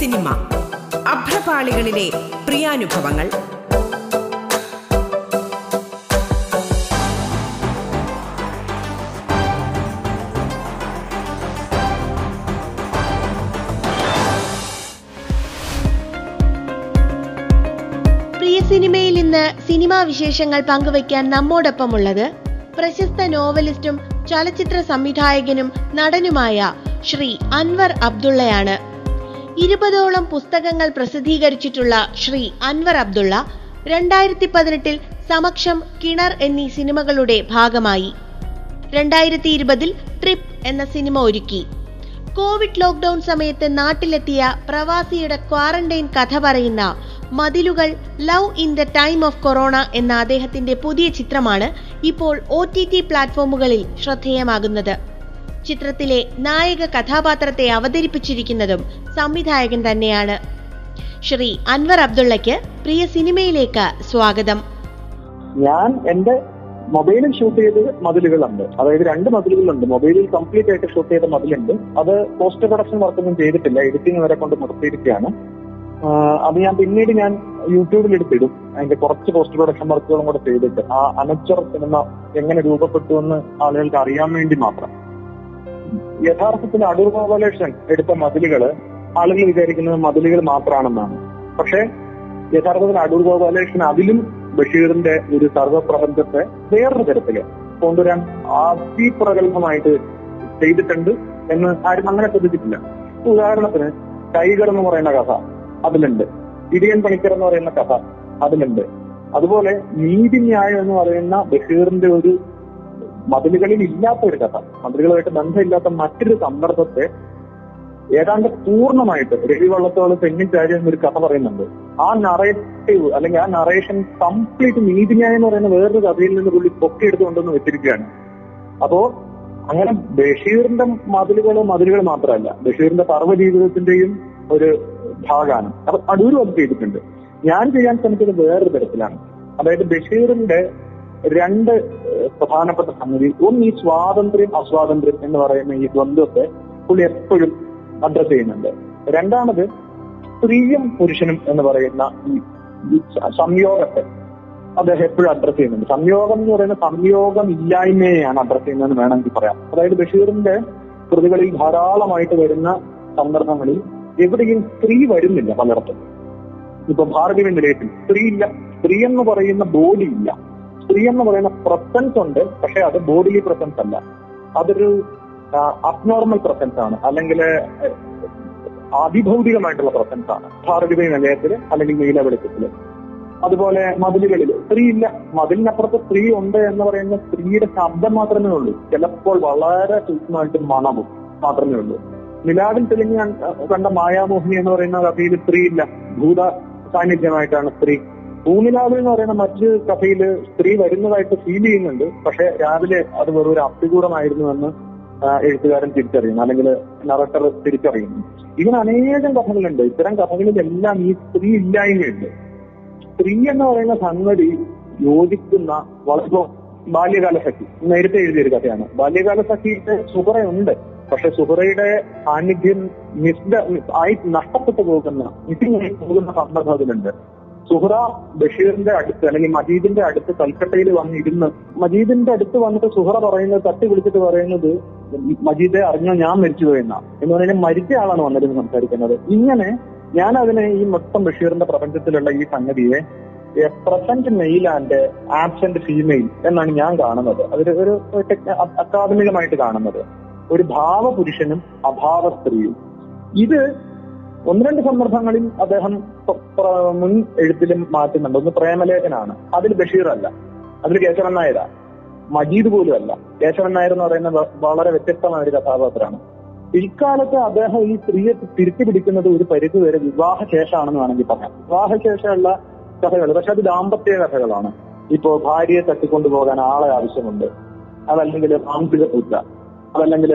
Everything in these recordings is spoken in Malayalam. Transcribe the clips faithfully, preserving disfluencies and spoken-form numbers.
സിനിമ അഭ്രപാളികളിലെ പ്രിയാനുഭവങ്ങൾ. പ്രിയ സിനിമയിൽ ഇന്ന് സിനിമാ വിശേഷങ്ങൾ പങ്കുവയ്ക്കാൻ നമ്മോടൊപ്പമുള്ളത് പ്രശസ്ത നോവലിസ്റ്റും ചലച്ചിത്ര സംവിധായകനും നടനുമായ ശ്രീ അൻവർ അബ്ദുള്ളയാണ്. ഇരുപതോളം പുസ്തകങ്ങൾ പ്രസിദ്ധീകരിച്ചിട്ടുള്ള ശ്രീ അൻവർ അബ്ദുള്ള രണ്ടായിരത്തി പതിനെട്ടിൽ സമക്ഷം, കിണർ എന്നീ സിനിമകളുടെ ഭാഗമായി. രണ്ടായിരത്തി ഇരുപതിൽ ട്രിപ്പ് എന്ന സിനിമ ഒരുക്കി. കോവിഡ് ലോക്ക്ഡൌൺ സമയത്ത് നാട്ടിലെത്തിയ പ്രവാസിയുടെ ക്വാറന്റൈൻ കഥ പറയുന്ന മതിലുകൾ, love in the time of corona എന്ന അദ്ദേഹത്തിന്റെ പുതിയ ചിത്രമാണ് ഇപ്പോൾ ഒ ടി ടി പ്ലാറ്റ്ഫോമുകളിൽ ശ്രദ്ധേയമാകുന്നത്. ചിത്രത്തിലെ നായക കഥാപാത്രത്തെ അവതരിപ്പിച്ചിരിക്കുന്നതും സംവിധായകൻ തന്നെയാണ്. ശ്രീ അൻവർ അബ്ദുള്ളയ്ക്ക് പ്രിയ സിനിമയിലേക്ക് സ്വാഗതം. ഞാൻ എന്റെ മൊബൈലിൽ ഷൂട്ട് ചെയ്ത് മതിലുകളുണ്ട്. അതായത് രണ്ട് മതിലുകളുണ്ട്. മൊബൈലിൽ കംപ്ലീറ്റ് ആയിട്ട് ഷൂട്ട് ചെയ്ത മതിലുണ്ട്. അത് പോസ്റ്റ് പ്രൊഡക്ഷൻ വർക്കൊന്നും ചെയ്തിട്ടില്ല, എഡിറ്റിംഗ് വരെ കൊണ്ട് നിർത്തിയിരിക്കുകയാണ്. അത് ഞാൻ പിന്നീട് ഞാൻ യൂട്യൂബിൽ എടുത്തിടും. അതിന്റെ കുറച്ച് പോസ്റ്റ് പ്രൊഡക്ഷൻ വർക്കുകളും കൂടെ ചെയ്തിട്ട് ആ അമച്വർ സിനിമ എങ്ങനെ രൂപപ്പെട്ടു എന്ന് ആളുകൾക്ക് അറിയാൻ വേണ്ടി മാത്രം. യഥാർത്ഥത്തിൽ അടൂർ ഗോപാലകൃഷ്ണൻ എടുത്ത മതിലുകള് ആളുകൾ വിചാരിക്കുന്നത് മതിലുകൾ മാത്രമാണെന്നാണ്. പക്ഷെ യഥാർത്ഥത്തിൽ അടൂർ ഗോപാലകൃഷ്ണൻ അതിലും ബഷീറിന്റെ ഒരു സർവ്വപ്രപഞ്ചത്തെ വേറൊരു തരത്തില് കൊണ്ടുവരാൻ അതിപ്രഗത്ഭമായിട്ട് ചെയ്തിട്ടുണ്ട് എന്ന് ആരും അങ്ങനെ ശ്രദ്ധിച്ചിട്ടില്ല. ഉദാഹരണത്തിന് ടൈഗർ എന്ന് പറയുന്ന കഥ അതിലുണ്ട്, ഇടിയൻ പണിക്കർ എന്ന് പറയുന്ന കഥ അതിലുണ്ട്. അതുപോലെ നീതിന്യായം എന്ന് പറയുന്ന ബഷീറിന്റെ ഒരു മതിലുകളിൽ ഇല്ലാത്ത ഒരു കഥ, മതിലുകളുമായിട്ട് ബന്ധമില്ലാത്ത മറ്റൊരു സന്ദർഭത്തെ ഏതാണ്ട് പൂർണ്ണമായിട്ട് രവിവള്ളത്തോളം തെന്നിച്ചാരി എന്നൊരു കഥ പറയുന്നുണ്ട്. ആ നറേറ്റീവ് അല്ലെങ്കിൽ ആ നറേഷൻ കംപ്ലീറ്റ് നീതിന്യായം എന്ന് പറയുന്ന വേറൊരു കഥയിൽ നിന്ന് പുള്ളി പൊക്കിയെടുത്തുകൊണ്ടെന്ന് വെച്ചിരിക്കുകയാണ്. അപ്പോ അങ്ങനെ ബഷീറിന്റെ മതിലുകളോ മതിലുകൾ മാത്രമല്ല, ബഷീറിന്റെ സർവ്വ ജീവിതത്തിന്റെയും ഒരു ഭാഗമാണ്. അപ്പൊ അടൂർ അത് ചെയ്തിട്ടുണ്ട്. ഞാൻ ചെയ്യാൻ ശ്രമിച്ചത് വേറൊരു തരത്തിലാണ്. അതായത് ബഷീറിന്റെ രണ്ട് പ്രധാനപ്പെട്ട സംഗതി, ഒന്ന് ഈ സ്വാതന്ത്ര്യം അസ്വാതന്ത്ര്യം എന്ന് പറയുന്ന ഈ ദ്വന്ദ്വത്തെ പുള്ളി എപ്പോഴും അഡ്രസ് ചെയ്യുന്നുണ്ട്. രണ്ടാമത് സ്ത്രീയും പുരുഷനും എന്ന് പറയുന്ന ഈ സംയോഗത്തെ അദ്ദേഹം എപ്പോഴും അഡ്രസ് ചെയ്യുന്നുണ്ട്. സംയോഗം എന്ന് പറയുന്ന സംയോഗം ഇല്ലായ്മയെയാണ് അഡ്രസ് ചെയ്യുന്നതെന്ന് വേണമെങ്കിൽ പറയാം. അതായത് ബഷീറിന്റെ കൃതികളിൽ ധാരാളമായിട്ട് വരുന്ന സന്ദർഭങ്ങളിൽ എവിടെയും സ്ത്രീ വരുന്നില്ല. പലയിടത്തും ഇപ്പൊ ഭാരതീയ നിലയത്തിൽ സ്ത്രീ ഇല്ല, സ്ത്രീ എന്ന് പറയുന്ന ബോഡി ഇല്ല. സ്ത്രീ എന്ന് പറയുന്ന പ്രസൻസ് ഉണ്ട്, പക്ഷെ അത് ബോഡിലി പ്രസൻസ് അല്ല, അതൊരു അബ്നോർമൽ പ്രസൻസ് ആണ്, അല്ലെങ്കിൽ അതിഭൗതികമായിട്ടുള്ള പ്രസൻസ് ആണ് ഭാരതീയ നിലയത്തില് അല്ലെങ്കിൽ നീല വെളിച്ചത്തില്. അതുപോലെ മതിലുകളിൽ സ്ത്രീ ഇല്ല, മതിലിനപ്പുറത്ത് സ്ത്രീ ഉണ്ട് എന്ന് പറയുന്ന സ്ത്രീയുടെ ശബ്ദം മാത്രമേ ഉള്ളൂ, ചിലപ്പോൾ വളരെ സൂക്ഷ്മമായിട്ട് മണവും മാത്രമേ ഉള്ളൂ. നിലാവിൽ തെളിഞ്ഞ് കണ്ട മായാമോഹിനി എന്ന് പറയുന്ന കഥയിൽ സ്ത്രീ ഇല്ല, ഭൂത സാന്നിധ്യമായിട്ടാണ് സ്ത്രീ. ഭൂനിലാവ് എന്ന് പറയുന്ന മറ്റ് കഥയില് സ്ത്രീ വരുന്നതായിട്ട് ഫീൽ ചെയ്യുന്നുണ്ട്, പക്ഷെ രാവിലെ അത് വെറൊരു അപ്തികൂടമായിരുന്നുവെന്ന് എഴുത്തുകാരൻ തിരിച്ചറിയുന്നു, അല്ലെങ്കിൽ നറേറ്റർ തിരിച്ചറിയുന്നു. ഇങ്ങനെ അനേകം കഥകളുണ്ട്. ഇത്തരം കഥകളിലെല്ലാം ഈ സ്ത്രീ ഇല്ലായ്മയുണ്ട്. സ്ത്രീ എന്ന് പറയുന്ന സംഗതി യോജിക്കുന്ന വളരെ ബാല്യകാല സഖി നേരത്തെ എഴുതിയൊരു കഥയാണ്. ബാല്യകാല സഖിയുടെ സുഹറയുണ്ട്, പക്ഷെ സുഹറയുടെ സാന്നിധ്യം മിസ്ഡ് ആയി നഷ്ടപ്പെട്ടു പോകുന്ന മിസ്സിംഗ് പോകുന്ന സന്ദർഭത്തിലുണ്ട്. സുഹറ ബഷീറിന്റെ അടുത്ത് അല്ലെങ്കിൽ മജീദിന്റെ അടുത്ത് കൽക്കട്ടയിൽ വന്നിരുന്ന് മജീദിന്റെ അടുത്ത് വന്നിട്ട് സുഹറ പറയുന്നത്, തട്ടി വിളിച്ചിട്ട് പറയുന്നത്, മജീദെ അറിഞ്ഞോ ഞാൻ മരിച്ചു പോയെന്നാ എന്ന് പറഞ്ഞാൽ മരിച്ച ആളാണ് വന്നിരുന്ന് സംസാരിക്കുന്നത്. ഇങ്ങനെ ഞാൻ അതിനെ ഈ മൊത്തം ബഷീറിന്റെ പ്രപഞ്ചത്തിലുള്ള ഈ സംഗതിയെ present male and absent female എന്നാണ് ഞാൻ കാണുന്നത്. അതൊരു ഒരു അക്കാദമികമായിട്ട് കാണുന്നത് ഒരു ഭാവ പുരുഷനും അഭാവ സ്ത്രീയും. ഇത് ഒന്ന് രണ്ട് സന്ദർഭങ്ങളിൽ അദ്ദേഹം മുൻ എഴുത്തിലും മാറ്റുന്നുണ്ട്. ഒന്ന് പ്രേമലേഖനാണ്, അതിൽ ബഷീർ അല്ല, അതിൽ കേശവൻ നായരാ, മജീദ് പോലും അല്ല. കേശവൻ നായർ എന്ന് പറയുന്ന വളരെ വ്യത്യസ്തമായ ഒരു കഥാപാത്രമാണ്. പിൽക്കാലത്ത് അദ്ദേഹം ഈ സ്ത്രീയെ തിരിച്ചു പിടിക്കുന്നത് ഒരു പരിധി വരെ വിവാഹശേഷമാണെന്ന് വേണമെങ്കിൽ പറയാം. വിവാഹശേഷമുള്ള കഥകൾ, പക്ഷെ അത് ദാമ്പത്യ കഥകളാണ്. ഇപ്പോ ഭാര്യയെ തട്ടിക്കൊണ്ടുപോകാൻ ആളെ ആവശ്യമുണ്ട്, അതല്ലെങ്കിൽ മാംസിക പൂച്ച, അതല്ലെങ്കിൽ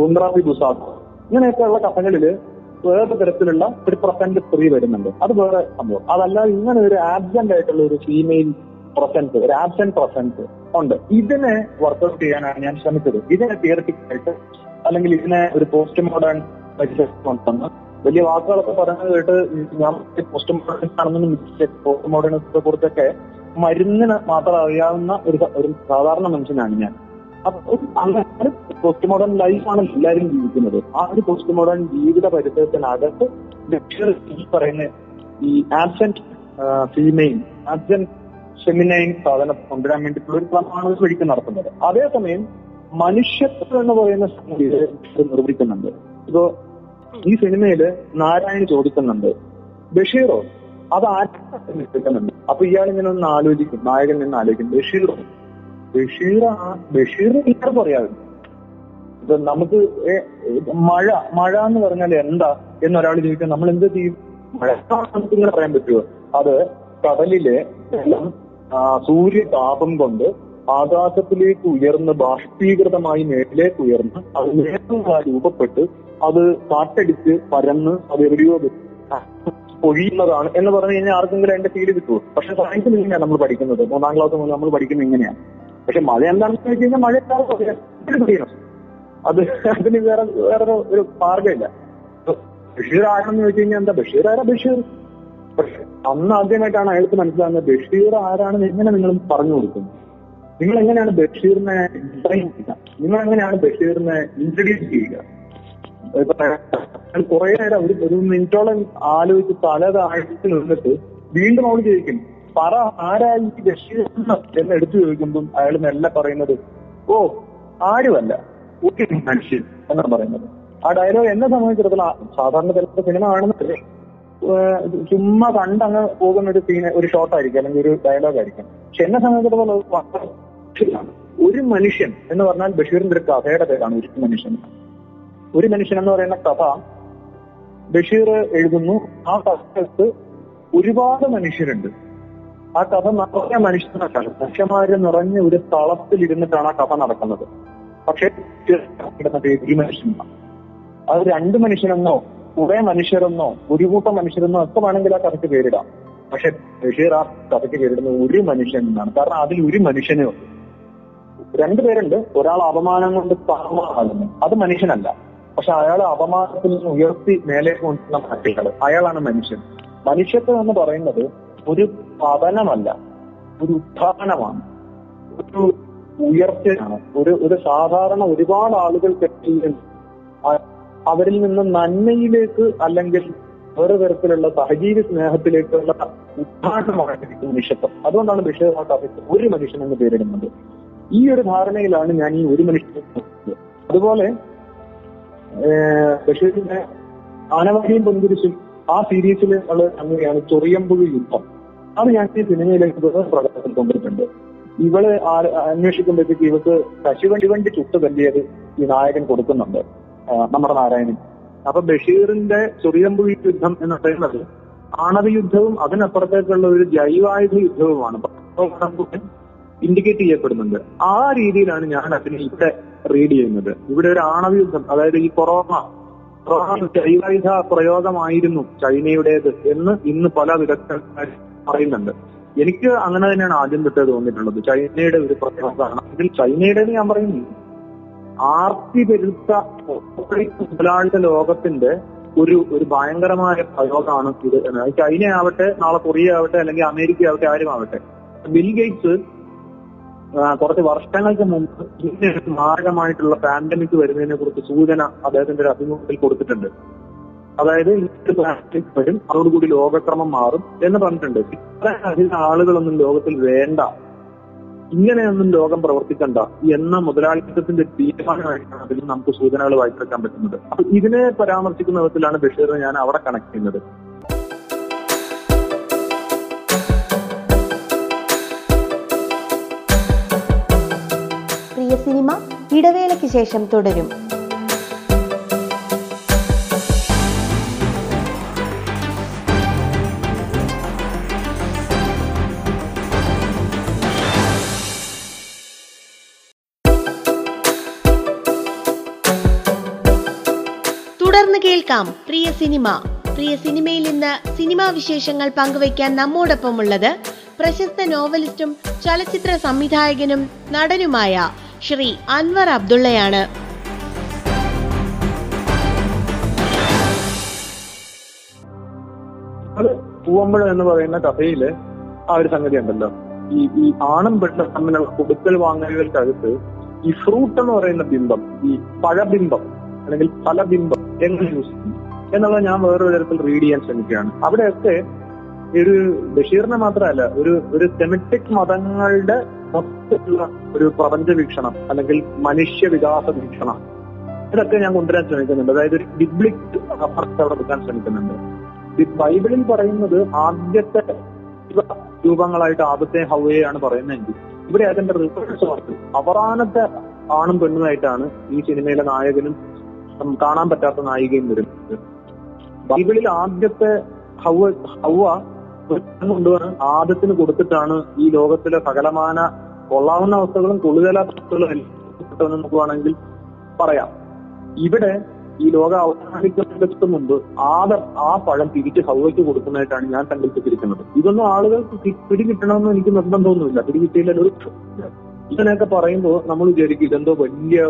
ഹുന്ദ്രാബി ബുസാഖ്, ഇങ്ങനെയൊക്കെയുള്ള കഥകളില് വേറെ തരത്തിലുള്ള ഒരു പ്രസന്റ് സ്ത്രീ വരുന്നുണ്ട്. അത് വേറെ സംഭവം. അതല്ലാതെ ഇങ്ങനെ ഒരു ആബ്സെന്റ് ആയിട്ടുള്ള ഒരു ഫീമെയിൽ പ്രസൻസ്, ഒരു ആബ്സെന്റ് പ്രസൻസ് ഉണ്ട്. ഇതിനെ വർക്ക്ഔട്ട് ചെയ്യാനാണ് ഞാൻ ശ്രമിച്ചത്. ഇതിനെ തിയറിറ്റിക്കലായിട്ട് അല്ലെങ്കിൽ ഇതിനെ ഒരു പോസ്റ്റ് മോഡേൺ പരിശോധന വലിയ വാക്കുകളൊക്കെ പറഞ്ഞത് കേട്ട് ഞാൻ പോസ്റ്റ് മോഡേൺ പോസ്റ്റ് മോഡേണിസത്തെ കുറിച്ചൊക്കെ മരുന്നിന് മാത്രം അറിയാവുന്ന ഒരു സാധാരണ മനുഷ്യനാണ് ഞാൻ. അപ്പോൾ അങ്ങനെ പോസ്റ്റ് മോഡേൺ ലൈഫാണ് എല്ലാവരും ജീവിക്കുന്നത്. ആ ഒരു പോസ്റ്റ് മോഡേൺ ജീവിത പരിസരത്തിനകത്ത് ബഷീർ ഈ പറയുന്ന ഈ ആബ്സെന്റ് ഫീമെയിൽ ആബ്സെന്റ് ഫെമിനൈൻ സാധനം കൊണ്ടുവരാൻ വേണ്ടിയിട്ടുള്ള ഒരു ശ്രമമാണ് ശരിക്കും നടത്തുന്നത്. അതേസമയം മനുഷ്യത്വം എന്ന് പറയുന്ന സംഗതിയെ നിർവഹിക്കുന്നുണ്ട്. ഇപ്പോ ഈ സിനിമയില് നാരായണൻ ചോദിക്കുന്നുണ്ട്, ബഷീറോ അത് ആലോചിക്കുന്നുണ്ട്. അപ്പൊ ഇയാൾ ഇങ്ങനെ ഒന്ന് ആലോചിക്കും, നായകൻ നിന്ന് ആലോചിക്കും, ബഷീറോ ബഷീർ ബഷീറിന് എല്ലാവർക്കും അറിയാവുന്നു. ഇപ്പൊ നമുക്ക് മഴ മഴ എന്ന് പറഞ്ഞാൽ എന്താ എന്നൊരാൾ ചോദിക്കാൻ നമ്മൾ എന്ത് ചെയ്യും? മഴ നമുക്ക് ഇങ്ങനെ പറയാൻ പറ്റുമോ? അത് കടലിലെ വെള്ളം സൂര്യതാപം കൊണ്ട് ആകാശത്തിലേക്ക് ഉയർന്ന് ബാഷ്പീകൃതമായി മേലേക്ക് ഉയർന്ന് അത് മേഘങ്ങളായി രൂപപ്പെട്ട് അത് കാറ്റടിച്ച് പരന്ന് അത് എവിടെയോ പൊഴിയുന്നതാണ് എന്ന് പറഞ്ഞു കഴിഞ്ഞാൽ ആർക്കെങ്കിലും അതിന്റെ ഫീല് കിട്ടുമോ? പക്ഷെ സയൻസിൽ ഇങ്ങനെയാണ് നമ്മൾ പഠിക്കുന്നത്. മൂന്നാം ക്ലാസ് മുതൽ നമ്മൾ പഠിക്കുന്നത് ഇങ്ങനെയാണ്. പക്ഷെ മഴ എന്താണെന്ന് ചോദിച്ചു കഴിഞ്ഞാൽ മഴ എല്ലാവർക്കും അത് അതിന് വേറെ വേറെ ഒരു മാർഗമില്ല. ബഷീർ ആരാണെന്ന് ചോദിച്ചു കഴിഞ്ഞാൽ എന്താ ബഷീർ ആരാ ബഷീർ? പക്ഷെ അന്ന് ആദ്യമായിട്ടാണ് അയാൾക്ക് മനസ്സിലാകുന്നത് ബഷീർ ആരാണെന്ന് എങ്ങനെ നിങ്ങൾ പറഞ്ഞു കൊടുക്കും? നിങ്ങൾ എങ്ങനെയാണ് ബഷീറിനെ ഡിസൈൻ ചെയ്യുക? നിങ്ങൾ എങ്ങനെയാണ് ബഷീറിനെ ഇൻട്രൊഡ്യൂസ് ചെയ്യുക? കുറെ നേരം ഒരു ഒരു മിനിറ്റോളം ആലോചിച്ച് തല താഴ്ത്തി നിന്നിട്ട് വീണ്ടും അവൾ ചോദിക്കും, പറ ആരായി ബഷീർ എന്ന് എടുത്തു ചോദിക്കുമ്പം അയാൾ മെല്ലെ പറയുന്നത്, ഓ ആരുമല്ല ഒരു മനുഷ്യൻ എന്നാണ് പറയുന്നത്. ആ ഡയലോഗ് എന്നെ സംബന്ധിച്ചിടത്തോളം സാധാരണ തലത്തിലുള്ള സിനിമ ആണെന്നല്ലേ, ചുമ്മാ കണ്ടങ്ങ് പോകുന്ന ഒരു സീന ഒരു ഷോട്ടായിരിക്കും അല്ലെങ്കിൽ ഒരു ഡയലോഗായിരിക്കും. പക്ഷെ എന്നെ സംബന്ധിച്ചിടത്തോളം ഒരു മനുഷ്യൻ എന്ന് പറഞ്ഞാൽ ബഷീറിന്റെ ഒരു കഥയുടെ പേരാണ് ഒരു മനുഷ്യൻ. ഒരു മനുഷ്യൻ എന്ന് പറയുന്ന കഥ ബഷീർ എഴുതുന്നു. ആ കഥകൾക്ക് ഒരുപാട് മനുഷ്യരുണ്ട്. ആ കഥ നിറഞ്ഞ മനുഷ്യനല്ല, മനുഷ്യന്മാര് നിറഞ്ഞ ഒരു തളത്തിൽ ഇരുന്നിട്ടാണ് ആ കഥ നടക്കുന്നത്. പക്ഷെ ഈ മനുഷ്യനാണ് അത് രണ്ട് മനുഷ്യനെന്നോ കുറെ മനുഷ്യരെന്നോ ഒരു കൂട്ടം മനുഷ്യരെന്നോ ഒക്കെ വേണമെങ്കിൽ ആ കഥയ്ക്ക് പേരിടാം. പക്ഷെ ബഷീർ ആ കഥയ്ക്ക് പേരിടുന്ന ഒരു മനുഷ്യൻ എന്നാണ്. കാരണം അതിൽ ഒരു മനുഷ്യനെ ഉണ്ട്. രണ്ടു പേരുണ്ട്. ഒരാൾ അപമാനം കൊണ്ട് താങ്ങാനാകുന്നു, അത് മനുഷ്യനല്ല. പക്ഷെ അയാൾ അപമാനത്തിൽ നിന്ന് ഉയർത്തി മേലെ കൊണ്ടുവന്ന മനുഷ്യനാണ്, അയാളാണ് മനുഷ്യൻ. മനുഷ്യത്വം എന്ന് പറയുന്നത് ഒരു പതനമല്ല, ഒരു ഉത്ഥാനമാണ്, ഒരു ഉയർച്ചയാണ്. ഒരു ഒരു സാധാരണ ഒരുപാട് ആളുകൾ തെറ്റിൽ അവരിൽ നിന്ന് നന്മയിലേക്ക് അല്ലെങ്കിൽ വേറെ തരത്തിലുള്ള സഹജീവി സ്നേഹത്തിലേക്കുള്ള ഉദ്ഘാടനമായിട്ട് മനുഷ്യത്വം. അതുകൊണ്ടാണ് ബഷീർ ആ കഥയ്ക്ക് ഒരു മനുഷ്യൻ എന്ന് പേരിടുന്നത്. ഈ ഒരു ധാരണയിലാണ് ഞാൻ ഈ ഒരു മനുഷ്യനെ. അതുപോലെ ബഷീറിന്റെ ആനവാരിയും പൊന്തിരിച്ചും ആ സീരീസിൽ ഉള്ള അങ്ങനെയാണ് ചൊറിയമ്പുഴ യുദ്ധം. അത് ഞാൻ ഈ സിനിമയിലേക്ക് പ്രകടനം കൊണ്ടിട്ടുണ്ട്. ഇവള് അന്വേഷിക്കുമ്പോഴത്തേക്ക് ഇവക്ക് കശുവണ്ടി വണ്ടി ചുട്ട് തല്ലിയത് ഈ നായകൻ കൊടുക്കുന്നുണ്ട് നമ്മുടെ നാരായണൻ. അപ്പൊ ബഷീറിന്റെ ചൊറിയമ്പുഴി യുദ്ധം എന്ന് പറയുന്നത് ആണവയുദ്ധവും അതിനപ്പുറത്തേക്കുള്ള ഒരു ജൈവായുധ യുദ്ധവുമാണ് ഇൻഡിക്കേറ്റ് ചെയ്യപ്പെടുന്നുണ്ട്. ആ രീതിയിലാണ് ഞാൻ അതിനെ ഇവിടെ റീഡ് ചെയ്യുന്നത്. ഇവിടെ ഒരു ആണവയുദ്ധം, അതായത് ഈ കൊറോണ കൊറോണ ജൈവായുധ പ്രയോഗമായിരുന്നു ചൈനയുടേത് എന്ന് ഇന്ന് പല വിദഗ്ധന്മാരും പറയുന്നുണ്ട്. എനിക്ക് അങ്ങനെ തന്നെയാണ് ആദ്യം തൊട്ടേ തോന്നിയിട്ടുള്ളത്. ചൈനയുടെ ഒരു പ്രയോഗമാണ് അതിൽ ചൈനയുടേത് ഞാൻ പറയുന്നു ആർത്തി പെരുത്ത മുതലാളിത്ത ലോകത്തിന്റെ ഒരു ഒരു ഭയങ്കരമായ പ്രയോഗമാണ് ഇത് എന്ന്. ചൈന ആവട്ടെ, നാളെ കൊറിയ ആവട്ടെ, അല്ലെങ്കിൽ അമേരിക്ക ആവട്ടെ, ആരും ആവട്ടെ, ബിൽ ഗെയ്റ്റ്സ് കുറച്ച് വർഷങ്ങൾക്ക് മുമ്പ് ഇങ്ങനെ മാരകമായിട്ടുള്ള പാൻഡമിക് വരുന്നതിനെ കുറിച്ച് സൂചന അദ്ദേഹത്തിന്റെ ഒരു അഭിമുഖത്തിൽ കൊടുത്തിട്ടുണ്ട്. അതായത് ഇങ്ങനത്തെ പാൻഡമിക് വരും, അതോടുകൂടി ലോകക്രമം മാറും എന്ന് പറഞ്ഞിട്ടുണ്ട്. ഇത്രയധികം ആളുകളൊന്നും ലോകത്തിൽ വേണ്ട, ഇങ്ങനെയൊന്നും ലോകം പ്രവർത്തിക്കണ്ട എന്ന മുതലാളിത്തത്തിന്റെ തീരുമാനമായിട്ടാണ് അതിൽ നമുക്ക് സൂചനകൾ വായിച്ചെടുക്കാൻ പറ്റുന്നത്. അപ്പൊ ഇതിനെ പരാമർശിക്കുന്ന വിധത്തിലാണ് ബഷീറിനെ ഞാൻ അവിടെ കണക്ട് ചെയ്യുന്നത്. പ്രിയ സിനിമ ഇടവേളയ്ക്ക് ശേഷം തുടരും. കേൾക്കാം പ്രിയ സിനിമ. പ്രിയ സിനിമയിൽ ഇന്ന് സിനിമാ വിശേഷങ്ങൾ പങ്കുവയ്ക്കാൻ നമ്മോടൊപ്പമുള്ളത് പ്രശസ്ത നോവലിസ്റ്റും ചലച്ചിത്ര സംവിധായകനും നടനുമായ ശ്രീ അൻവർ അബ്ദുള്ളയാണ്. നമ്മള് പൂവമ്പഴം എന്ന് പറയുന്ന കഥയില് ആ ഒരു സംഗതി ഉണ്ടല്ലോ, ഈ ഈ ആണും പെണ്ണും തമ്മിലുള്ള കൊടുക്കൽ വാങ്ങലുകൾക്കകത്ത് ഈ ഫ്രൂട്ട് എന്ന് പറയുന്ന ബിംബം, ഈ പഴബിംബം അല്ലെങ്കിൽ ഫലബിംബം എങ്ങനെ യൂസ് ചെയ്യും എന്നുള്ളത് ഞാൻ വേറൊരു തരത്തിൽ റീഡ് ചെയ്യാൻ ശ്രമിക്കുകയാണ്. അവിടെയൊക്കെ ഒരു ബഷീറിനെ മാത്രമല്ല, ഒരു ഒരു സെമിറ്റിക് മതങ്ങളുടെ മൊത്തത്തിലുള്ള ഒരു പ്രപഞ്ച വീക്ഷണം അല്ലെങ്കിൽ മനുഷ്യ വികാസ വീക്ഷണം, ഇതൊക്കെ ഞാൻ കൊണ്ടുവരാൻ ശ്രമിക്കുന്നുണ്ട്. അതായത് ഒരു ബിബ്ലിക് റഫറൻസ് അവിടെ എടുക്കാൻ ശ്രമിക്കുന്നുണ്ട്. ഈ ബൈബിളിൽ പറയുന്നത് ആദ്യത്തെ രൂപങ്ങളായിട്ട് ആദ്യത്തെ ഹൗവയാണ് പറയുന്നതെങ്കിൽ, ഇവിടെ അതിന്റെ റിസൾട്ട്സ് പറഞ്ഞു അവസാനത്തെ ആണും പെണ്ണുമായിട്ടാണ് ഈ സിനിമയിലെ നായകനും കാണാൻ പറ്റാത്ത നായികയും വരുന്നത്. ബൈബിളിൽ ആദ്യത്തെ ഹൗവ ഹൗവ കൊണ്ടുവന്ന് ആദ്യത്തിന് കൊടുത്തിട്ടാണ് ഈ ലോകത്തിലെ സകലമാന കൊള്ളാവുന്ന അവസ്ഥകളും കൊള്ളുകയില്ലാത്ത അവസ്ഥകളും എല്ലാം നോക്കുവാണെങ്കിൽ പറയാം. ഇവിടെ ഈ ലോകം അവസാനിക്കുന്നതിന് മുമ്പ് ആദം ആ പഴം തിരിച്ച് ഹൗവയ്ക്ക് കൊടുക്കുന്നതായിട്ടാണ് ഞാൻ സങ്കല്പിച്ചിരിക്കുന്നത്. ഇതൊന്നും ആളുകൾക്ക് പിടികിട്ടണമെന്ന് എനിക്ക് നിർബന്ധം തോന്നുന്നില്ല. പിടികിട്ടിയില്ല ഒരു ഇതിനൊക്കെ പറയുമ്പോൾ നമ്മൾ വിചാരിക്കും ഇതെന്തോ വലിയ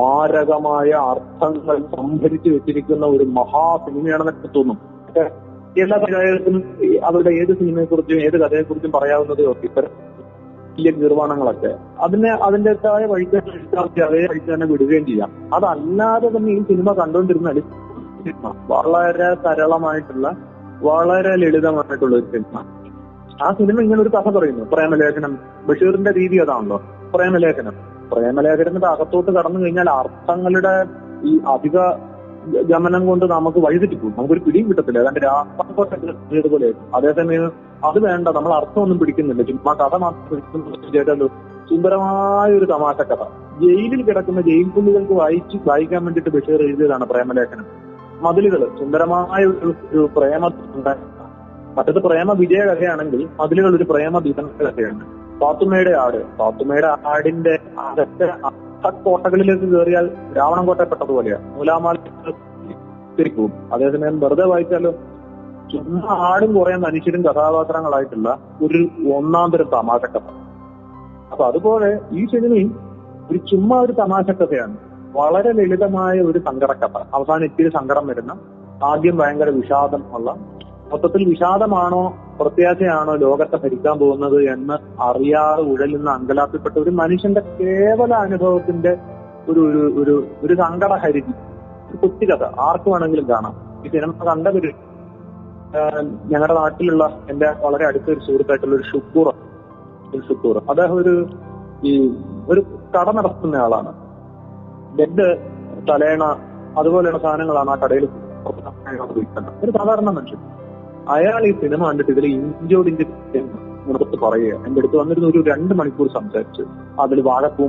മാരകമായ അർത്ഥങ്ങൾ സംഭരിച്ചു വെച്ചിരിക്കുന്ന ഒരു മഹാ സിനിമയാണെന്നൊക്കെ തോന്നും. എല്ലാ പരാജയത്തിനും അവരുടെ ഏത് സിനിമയെക്കുറിച്ചും ഏത് കഥയെക്കുറിച്ചും പറയാവുന്നതേ ഒക്കെ ഇത്തരം വലിയ നിർമ്മാണങ്ങളൊക്കെ അതിനെ അതിൻ്റെതായ വഴിക്ക് എടുത്താൽ അതേ വഴിക്ക് തന്നെ വിടുകയും ചെയ്യാം. അതല്ലാതെ തന്നെ ഈ സിനിമ കണ്ടുകൊണ്ടിരുന്നാൽ വളരെ സരളമായിട്ടുള്ള വളരെ ലളിതമായിട്ടുള്ള ഒരു സിനിമ. ആ സിനിമ ഇങ്ങനെ ഒരു കഥ പറയുന്നു, പ്രേമലേഖനം. ബഷീറിന്റെ രീതി അതാണല്ലോ, പ്രേമലേഖനം. പ്രേമലേഖനത്തിന്റെ അകത്തോട്ട് കടന്നു കഴിഞ്ഞാൽ അർത്ഥങ്ങളുടെ ഈ അധിക ഗമനം കൊണ്ട് നമുക്ക് വഴിതെറ്റിപ്പോകും, നമുക്കൊരു പിടിയും കിട്ടത്തില്ല. അതാണ്ട് രാഷ്ട്രീയ പോലെയായിരുന്നു. അതേസമയം അത് വേണ്ട, നമ്മൾ അർത്ഥമൊന്നും പിടിക്കുന്നില്ല, ചുമ്മാ കഥ മാത്രം. സുന്ദരമായൊരു തമാശ കഥ. ജയിലിൽ കിടക്കുന്ന ജയിൽ പുള്ളികൾക്ക് വായിച്ച് വായിക്കാൻ വേണ്ടിയിട്ട് ബഷീർ എഴുതിയതാണ് പ്രേമലേഖനം. മതിലുകൾ സുന്ദരമായ ഒരു പ്രേമ, മറ്റത് പ്രേമ വിജയ കഥയാണെങ്കിൽ മതിലുകൾ ഒരു പ്രേമ ദീപന കഥയാണ്. പാത്തുമ്മയുടെ ആട്, പാത്തുമ്മയുടെ ആടിന്റെ അകത്തെ കോട്ടകളിലേക്ക് കയറിയാൽ രാവണൻ കോട്ടപ്പെട്ടതുപോലെയാണ്, മൂലാമാലിരിക്കും. അതേസമയം വെറുതെ വായിച്ചാലോ, ചുമ്മാ ആടും കുറെ മനുഷ്യരും കഥാപാത്രങ്ങളായിട്ടുള്ള ഒരു ഒന്നാം തരം തമാശക്കഥ. അപ്പൊ അതുപോലെ ഈ സിനിമയും ഒരു ചുമ്മാ ഒരു തമാശക്കഥയാണ്, വളരെ ലളിതമായ ഒരു സങ്കടക്കഥ. അവസാനം ഇത്തിരി സങ്കടം വരുന്ന, ആദ്യം ഭയങ്കര വിഷാദം ഉള്ള, മൊത്തത്തിൽ വിഷാദമാണോ പ്രത്യാശയാണോ ലോകത്തെ ഭരിക്കാൻ പോകുന്നത് എന്ന് അറിയാതെ ഉഴലുന്ന അങ്കലാത്തിൽപ്പെട്ട ഒരു മനുഷ്യന്റെ കേവല അനുഭവത്തിന്റെ ഒരു ഒരു ഒരു സങ്കടഹരിതി കുട്ടികഥ ആർക്ക് വേണമെങ്കിലും കാണാം. ഈ സിനിമ കണ്ടവര്, ഞങ്ങളുടെ നാട്ടിലുള്ള എന്റെ വളരെ അടുത്തൊരു സുഹൃത്തായിട്ടുള്ള ഒരു ഷുക്കൂർ ഒരു ഷുക്കൂർ അദ്ദേഹം ഒരു ഈ ഒരു കട നടത്തുന്ന ആളാണ്. ബെഡ്, തലേണ, അതുപോലെയുള്ള സാധനങ്ങളാണ് ആ കടയിൽ വിൽക്കുന്നത്. ഒരു സാധാരണ മനുഷ്യൻ. അയാൾ ഈ സിനിമ കണ്ടിട്ട് ഇതിൽ ഇഞ്ചോടിഞ്ച് എടുത്ത് പറയുക, എന്റെ അടുത്ത് വന്നിരുന്ന ഒരു രണ്ട് മണിക്കൂർ സംസാരിച്ചു. അതിൽ വാഴപ്പൂ,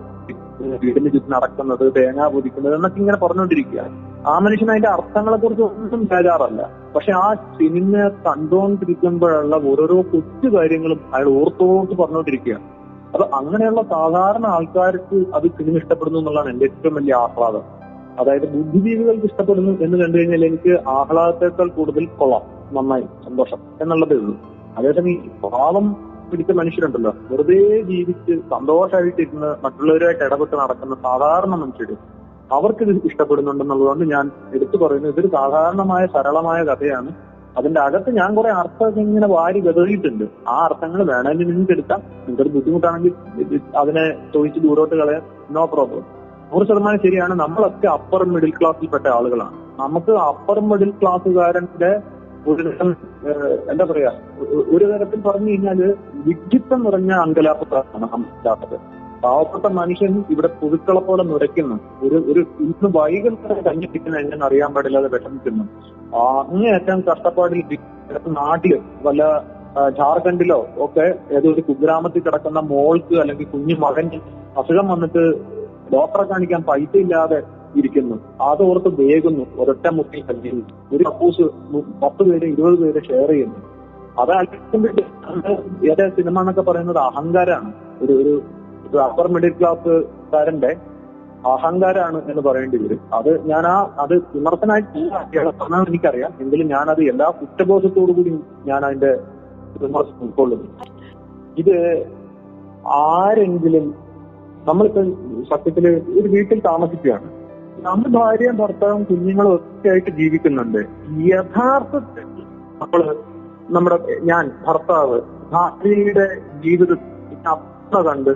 വീടിന് ചുറ്റും നടക്കുന്നത്, തേങ്ങ പൊതിക്കുന്നത് എന്നൊക്കെ ഇങ്ങനെ പറഞ്ഞുകൊണ്ടിരിക്കുക. ആ മനുഷ്യൻ അതിന്റെ അർത്ഥങ്ങളെ കുറിച്ച് ഒന്നും വിചാരമല്ല. പക്ഷെ ആ സിനിമ കണ്ടുകൊണ്ടിരിക്കുമ്പോഴുള്ള ഓരോരോ കൊച്ചു കാര്യങ്ങളും അയാൾ ഓർത്തോർത്ത് പറഞ്ഞുകൊണ്ടിരിക്കുക. അപ്പൊ അങ്ങനെയുള്ള സാധാരണ ആൾക്കാർക്ക് അത് സിനിമ ഇഷ്ടപ്പെടുന്നു എന്നുള്ളതാണ് എന്റെ ഏറ്റവും വലിയ ആഹ്ലാദം. അതായത് ബുദ്ധിജീവികൾക്ക് ഇഷ്ടപ്പെടുന്നു എന്ന് കണ്ടു കഴിഞ്ഞാൽ എനിക്ക് ആഹ്ലാദത്തെക്കാൾ കൂടുതൽ കൊള്ളാം, നന്നായി, സന്തോഷം എന്നുള്ളതേ ഉള്ളൂ. അതേസമയം ഈ പാവം പിടിച്ച മനുഷ്യരുണ്ടല്ലോ, വെറുതെ ജീവിച്ച് സന്തോഷമായിട്ടിരുന്ന് മറ്റുള്ളവരുമായിട്ട് ഇടപെട്ട് നടക്കുന്ന സാധാരണ മനുഷ്യര്, അവർക്ക് ഇത് ഇഷ്ടപ്പെടുന്നുണ്ടെന്നുള്ളതുകൊണ്ട് ഞാൻ എടുത്തു പറയുന്നത് ഇതൊരു സാധാരണമായ സരളമായ കഥയാണ്. അതിന്റെ അകത്ത് ഞാൻ കുറെ അർത്ഥമൊക്കെ ഇങ്ങനെ വാരി ഗതറിയിട്ടുണ്ട്. ആ അർത്ഥങ്ങൾ വേണമെങ്കിൽ നിങ്ങൾക്ക് എടുക്കാം. നിങ്ങൾക്കൊരു ബുദ്ധിമുട്ടാണെങ്കിൽ അതിനെ ചോദിച്ച് ദൂരോട്ട് കളയാൻ, നോ പ്രോബ്ലം. നൂറ് ശതമാനം ശരിയാണ്. നമ്മളൊക്കെ അപ്പർ മിഡിൽ ക്ലാസ്സിൽപ്പെട്ട ആളുകളാണ്. നമുക്ക് അപ്പർ മിഡിൽ ക്ലാസ്സുകാരന്റെ ഒരു തരം എന്താ പറയാ, ഒരു തരത്തിൽ പറഞ്ഞു കഴിഞ്ഞാല് വിഡ്ഢിത്തം നിറഞ്ഞ അങ്കലാപ്പത്താണ് മനസ്സിലാക്കുന്നത്. പാവപ്പെട്ട മനുഷ്യൻ ഇവിടെ പുതുക്കളെ പോലെ നിറയ്ക്കുന്നു. ഒരു ഒരു ഇന്ന് വൈകുന്നേരം കഴിഞ്ഞിരിക്കുന്ന എങ്ങനെ അറിയാൻ പാടില്ലാതെ വിഷമിക്കുന്നു. അങ്ങേയറ്റം കഷ്ടപ്പാടിൽ നാട്ടില്, വല്ല ജാർഖണ്ഡിലോ ഒക്കെ ഏതോ ഒരു കുഗ്രാമത്തിൽ കിടക്കുന്ന മോൾക്ക് അല്ലെങ്കിൽ കുഞ്ഞു മകന് അസുഖം വന്നിട്ട് ഡോക്ടറെ കാണിക്കാൻ പൈസ ഇല്ലാതെ ിരിക്കുന്നു അതോർത്ത് വേകുന്നു, ഒരൊറ്റ മുട്ടി കഴിയുന്നു. ഒരു കപ്പൂസ് പത്ത് പേര് ഇരുപത് പേര് ഷെയർ ചെയ്യുന്നു. അത് ഏറെ സിനിമ എന്നൊക്കെ പറയുന്നത് അഹങ്കാരമാണ്. ഒരു ഒരു അപ്പർ മിഡിൽ ക്ലാസ്സുകാരന്റെ അഹങ്കാരമാണ് എന്ന് പറയേണ്ടി വരും. അത് ഞാൻ ആ അത് വിമർശനമായിട്ട് എനിക്കറിയാം, എങ്കിലും ഞാനത് എല്ലാ കുറ്റബോധത്തോടു കൂടി ഞാൻ അതിന്റെ വിമർശനം ഉൾക്കൊള്ളുന്നു. ഇത് ആരെങ്കിലും, നമ്മളിപ്പോ സത്യത്തില് ഒരു വീട്ടിൽ താമസിക്കുകയാണ്, നമ്മൾ ഭാര്യയും ഭർത്താവും കുഞ്ഞുങ്ങളും ഒക്കെ ആയിട്ട് ജീവിക്കുന്നുണ്ട്. യഥാർത്ഥത്തിൽ നമ്മള് നമ്മുടെ ഞാൻ ഭർത്താവ് ഭാര്യയുടെ ജീവിതത്തിൽ അത്ര കണ്ട്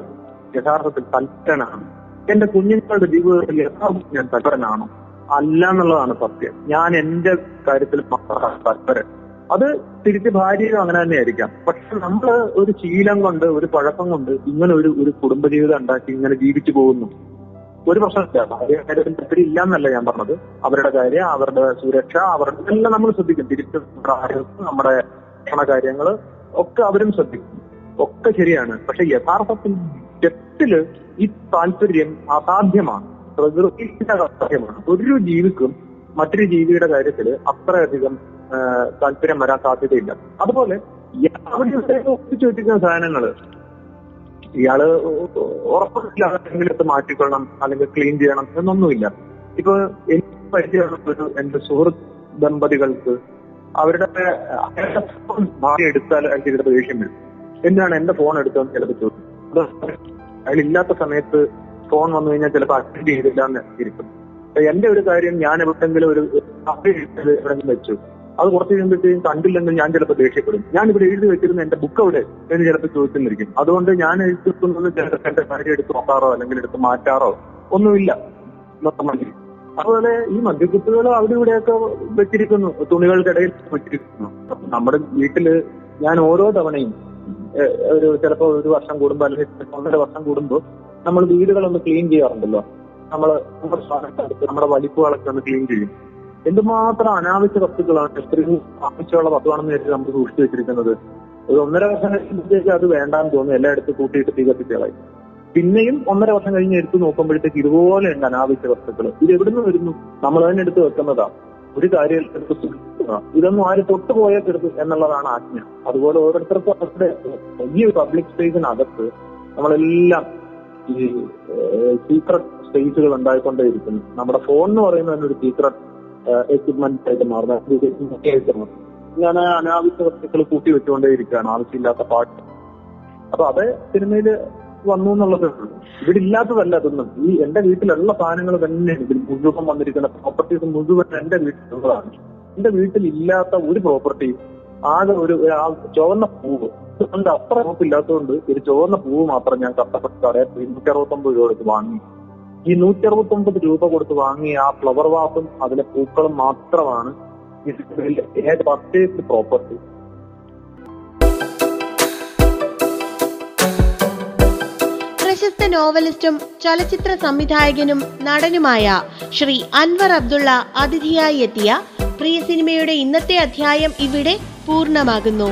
യഥാർത്ഥത്തിൽ തൽപരനാണ്. എന്റെ കുഞ്ഞുങ്ങളുടെ ജീവിതത്തിൽ യഥാർത്ഥം ഞാൻ തൽപരനാണോ? അല്ല എന്നുള്ളതാണ് സത്യം. ഞാൻ എന്റെ കാര്യത്തിൽ തൽപരൻ. അത് തിരിച്ച് ഭാര്യയും അങ്ങനെ തന്നെ ആയിരിക്കാം. പക്ഷെ നമ്മള് ഒരു ശീലം കൊണ്ട്, ഒരു പഴക്കം കൊണ്ട് ഇങ്ങനെ ഒരു ഒരു കുടുംബജീവിതം ഉണ്ടാക്കി ഇങ്ങനെ ജീവിച്ചു പോകുന്നു. ഒരു പ്രശ്നമില്ല, ഭാര്യ കാര്യത്തിൽ തൽപര്യമില്ല എന്നല്ല ഞാൻ പറഞ്ഞത്. അവരുടെ കാര്യം, അവരുടെ സുരക്ഷ, അവരുടെ എല്ലാം നമ്മൾ ശ്രദ്ധിക്കും. തിരിച്ച് നമ്മുടെ ആരോഗ്യം, നമ്മുടെ ഭക്ഷണ കാര്യങ്ങള് ഒക്കെ അവരും ശ്രദ്ധിക്കും. ഒക്കെ ശരിയാണ്. പക്ഷെ യഥാർത്ഥത്തിൽ ജപ്തില് ഈ താല്പര്യം അസാധ്യമാണ്, പ്രകൃതിയുടെ അസാധ്യമാണ്. ഒരു ജീവിക്കും മറ്റൊരു ജീവിയുടെ കാര്യത്തില് അത്രയധികം താല്പര്യം വരാൻ സാധ്യതയില്ല. അതുപോലെ അവരുടെ ഒപ്പിച്ചു വെച്ചിരിക്കുന്ന സാധനങ്ങള് ഇയാള് ഉറപ്പില്ല, എന്തെങ്കിലും അത് മാറ്റിക്കൊള്ളണം അല്ലെങ്കിൽ ക്ലീൻ ചെയ്യണം എന്നൊന്നുമില്ല. ഇപ്പൊ എനിക്ക് പരിചയമുള്ള എന്റെ സുഹൃത്ത് ദമ്പതികൾക്ക് അവരുടെ ഭാര്യ എടുത്താൽ അതിന് ചിലപ്പോൾ ദേഷ്യം വരും. എന്താണ് എന്റെ ഫോൺ എടുത്തതെന്ന് ചിലപ്പോൾ ചോദിക്കും. അത് അതിലില്ലാത്ത സമയത്ത് ഫോൺ വന്നു കഴിഞ്ഞാൽ ചിലപ്പോൾ അറ്റൻഡ് ചെയ്തില്ല എന്ന് ഇരിക്കും. എന്റെ ഒരു കാര്യം ഞാൻ എവിടെയെങ്കിലും ഒരു എവിടെയെങ്കിലും വെച്ചു, അത് കുറച്ച് കഴിയുമ്പോഴത്തേക്കും കണ്ടില്ലെന്ന് ഞാൻ ചിലപ്പോൾ ദേഷ്യപ്പെടും. ഞാൻ ഇവിടെ എഴുതി വെച്ചിരുന്ന എന്റെ ബുക്ക് അവിടെ എന്ന് ചിലപ്പോൾ ചോദിച്ചെന്നിരിക്കും. അതുകൊണ്ട് ഞാൻ എഴുതി വെക്കുന്നത് ചിലപ്പോൾ എന്റെ ഭാര്യ എടുത്ത് നോക്കാറോ അല്ലെങ്കിൽ എടുത്ത് മാറ്റാറോ ഒന്നുമില്ല. അതുപോലെ ഈ മദ്യക്കുത്തുകൾ അവിടെ ഇവിടെയൊക്കെ വെച്ചിരിക്കുന്നു, തുണികൾക്കിടയിൽ വെച്ചിരിക്കുന്നു. നമ്മുടെ വീട്ടില് ഞാൻ ഓരോ തവണയും ഒരു ചിലപ്പോ ഒരു വർഷം കൂടുമ്പോ അല്ലെങ്കിൽ ഒന്നര വർഷം കൂടുമ്പോ നമ്മൾ വീടുകളൊന്ന് ക്ലീൻ ചെയ്യാറുണ്ടല്ലോ. നമ്മള് നമ്മുടെ സ്ഥാനത്ത് നമ്മുടെ വലിപ്പുകളൊക്കെ ഒന്ന് ക്ലീൻ ചെയ്യും. എന്തുമാത്രം അനാവശ്യ വസ്തുക്കളാണ്, എത്രയും ആവശ്യമുള്ള വസ്തുവാണെന്ന് വെച്ചാൽ നമുക്ക് സൂക്ഷിച്ചു വെച്ചിരിക്കുന്നത്. ഒരു ഒന്നര വർഷം കഴിഞ്ഞപ്പോഴത്തേക്ക് അത് വേണ്ടാന്ന് തോന്നുന്നു, എല്ലായിടത്തും കൂട്ടിയിട്ട് തീകത്തികളായി. പിന്നെയും ഒന്നര വർഷം കഴിഞ്ഞ് എടുത്ത് നോക്കുമ്പോഴത്തേക്ക് ഇതുപോലെ ഉണ്ട് അനാവശ്യ വസ്തുക്കൾ. ഇത് എവിടുന്ന് വരുന്നു? നമ്മൾ തന്നെ എടുത്ത് വെക്കുന്നതാ. ഒരു കാര്യം എടുത്ത് ഇതൊന്നും ആര് തൊട്ടുപോയാൽ കരുത് എന്നുള്ളതാണ് ആജ്ഞ. അതുപോലെ ഓരോരുത്തർക്കും അവരുടെ ഈ പബ്ലിക് സ്പേസിനകത്ത് നമ്മളെല്ലാം ഈ സീക്രട്ട് സ്പേസുകൾ ഉണ്ടായിക്കൊണ്ടേയിരിക്കുന്നു. നമ്മുടെ ഫോൺ എന്ന് പറയുന്നത് തന്നെ ഒരു സീക്രട്ട് എക്യുപ്മെന്റ് ആയിട്ട് മാറുന്നു. ഞാൻ അനാവശ്യ വസ്തുക്കൾ കൂട്ടി വെച്ചുകൊണ്ടേയിരിക്കുകയാണ്, ആവശ്യമില്ലാത്ത പാട്ട്. അപ്പൊ അത് സിനിമയില് വന്നു എന്നുള്ളത് ഇവിടെ ഇല്ലാത്തതല്ല. അതൊന്നും ഈ എന്റെ വീട്ടിലുള്ള സാധനങ്ങൾ തന്നെയാണ് ഇതിൽ മുഴുവൻ വന്നിരിക്കുന്ന. പ്രോപ്പർട്ടീസ് മുഴുവൻ എന്റെ വീട്ടിലുള്ളതാണ്. എന്റെ വീട്ടിൽ ഇല്ലാത്ത ഒരു പ്രോപ്പർട്ടി ആകെ ഒരു ചുവന്ന പൂവ്. അതുകൊണ്ട് അത്ര ഉറപ്പില്ലാത്തതുകൊണ്ട് ഒരു ചുവന്ന പൂവ് മാത്രം ഞാൻ കഷ്ടപ്പെട്ട് കടയിൽ പോയി നൂറ്റി അറുപത്തൊമ്പത് രൂപ കൊടുത്ത് വാങ്ങി. ഈ നൂറ്റി അറുപത്തൊമ്പത് രൂപ കൊടുത്ത് വാങ്ങിയ ആ ഫ്ലവർ വാസും അതിലെ പൂക്കളും മാത്രമാണ് ഏത് പർച്ചേസ്ഡ് പ്രോപ്പർട്ടി. പ്രശസ്ത നോവലിസ്റ്റും ചലച്ചിത്ര സംവിധായകനും നടനുമായ ശ്രീ അൻവർ അബ്ദുള്ള അതിഥിയായി എത്തിയ പ്രിയ സിനിമയുടെ ഇന്നത്തെ അധ്യായം ഇവിടെ പൂർണ്ണമാകുന്നു.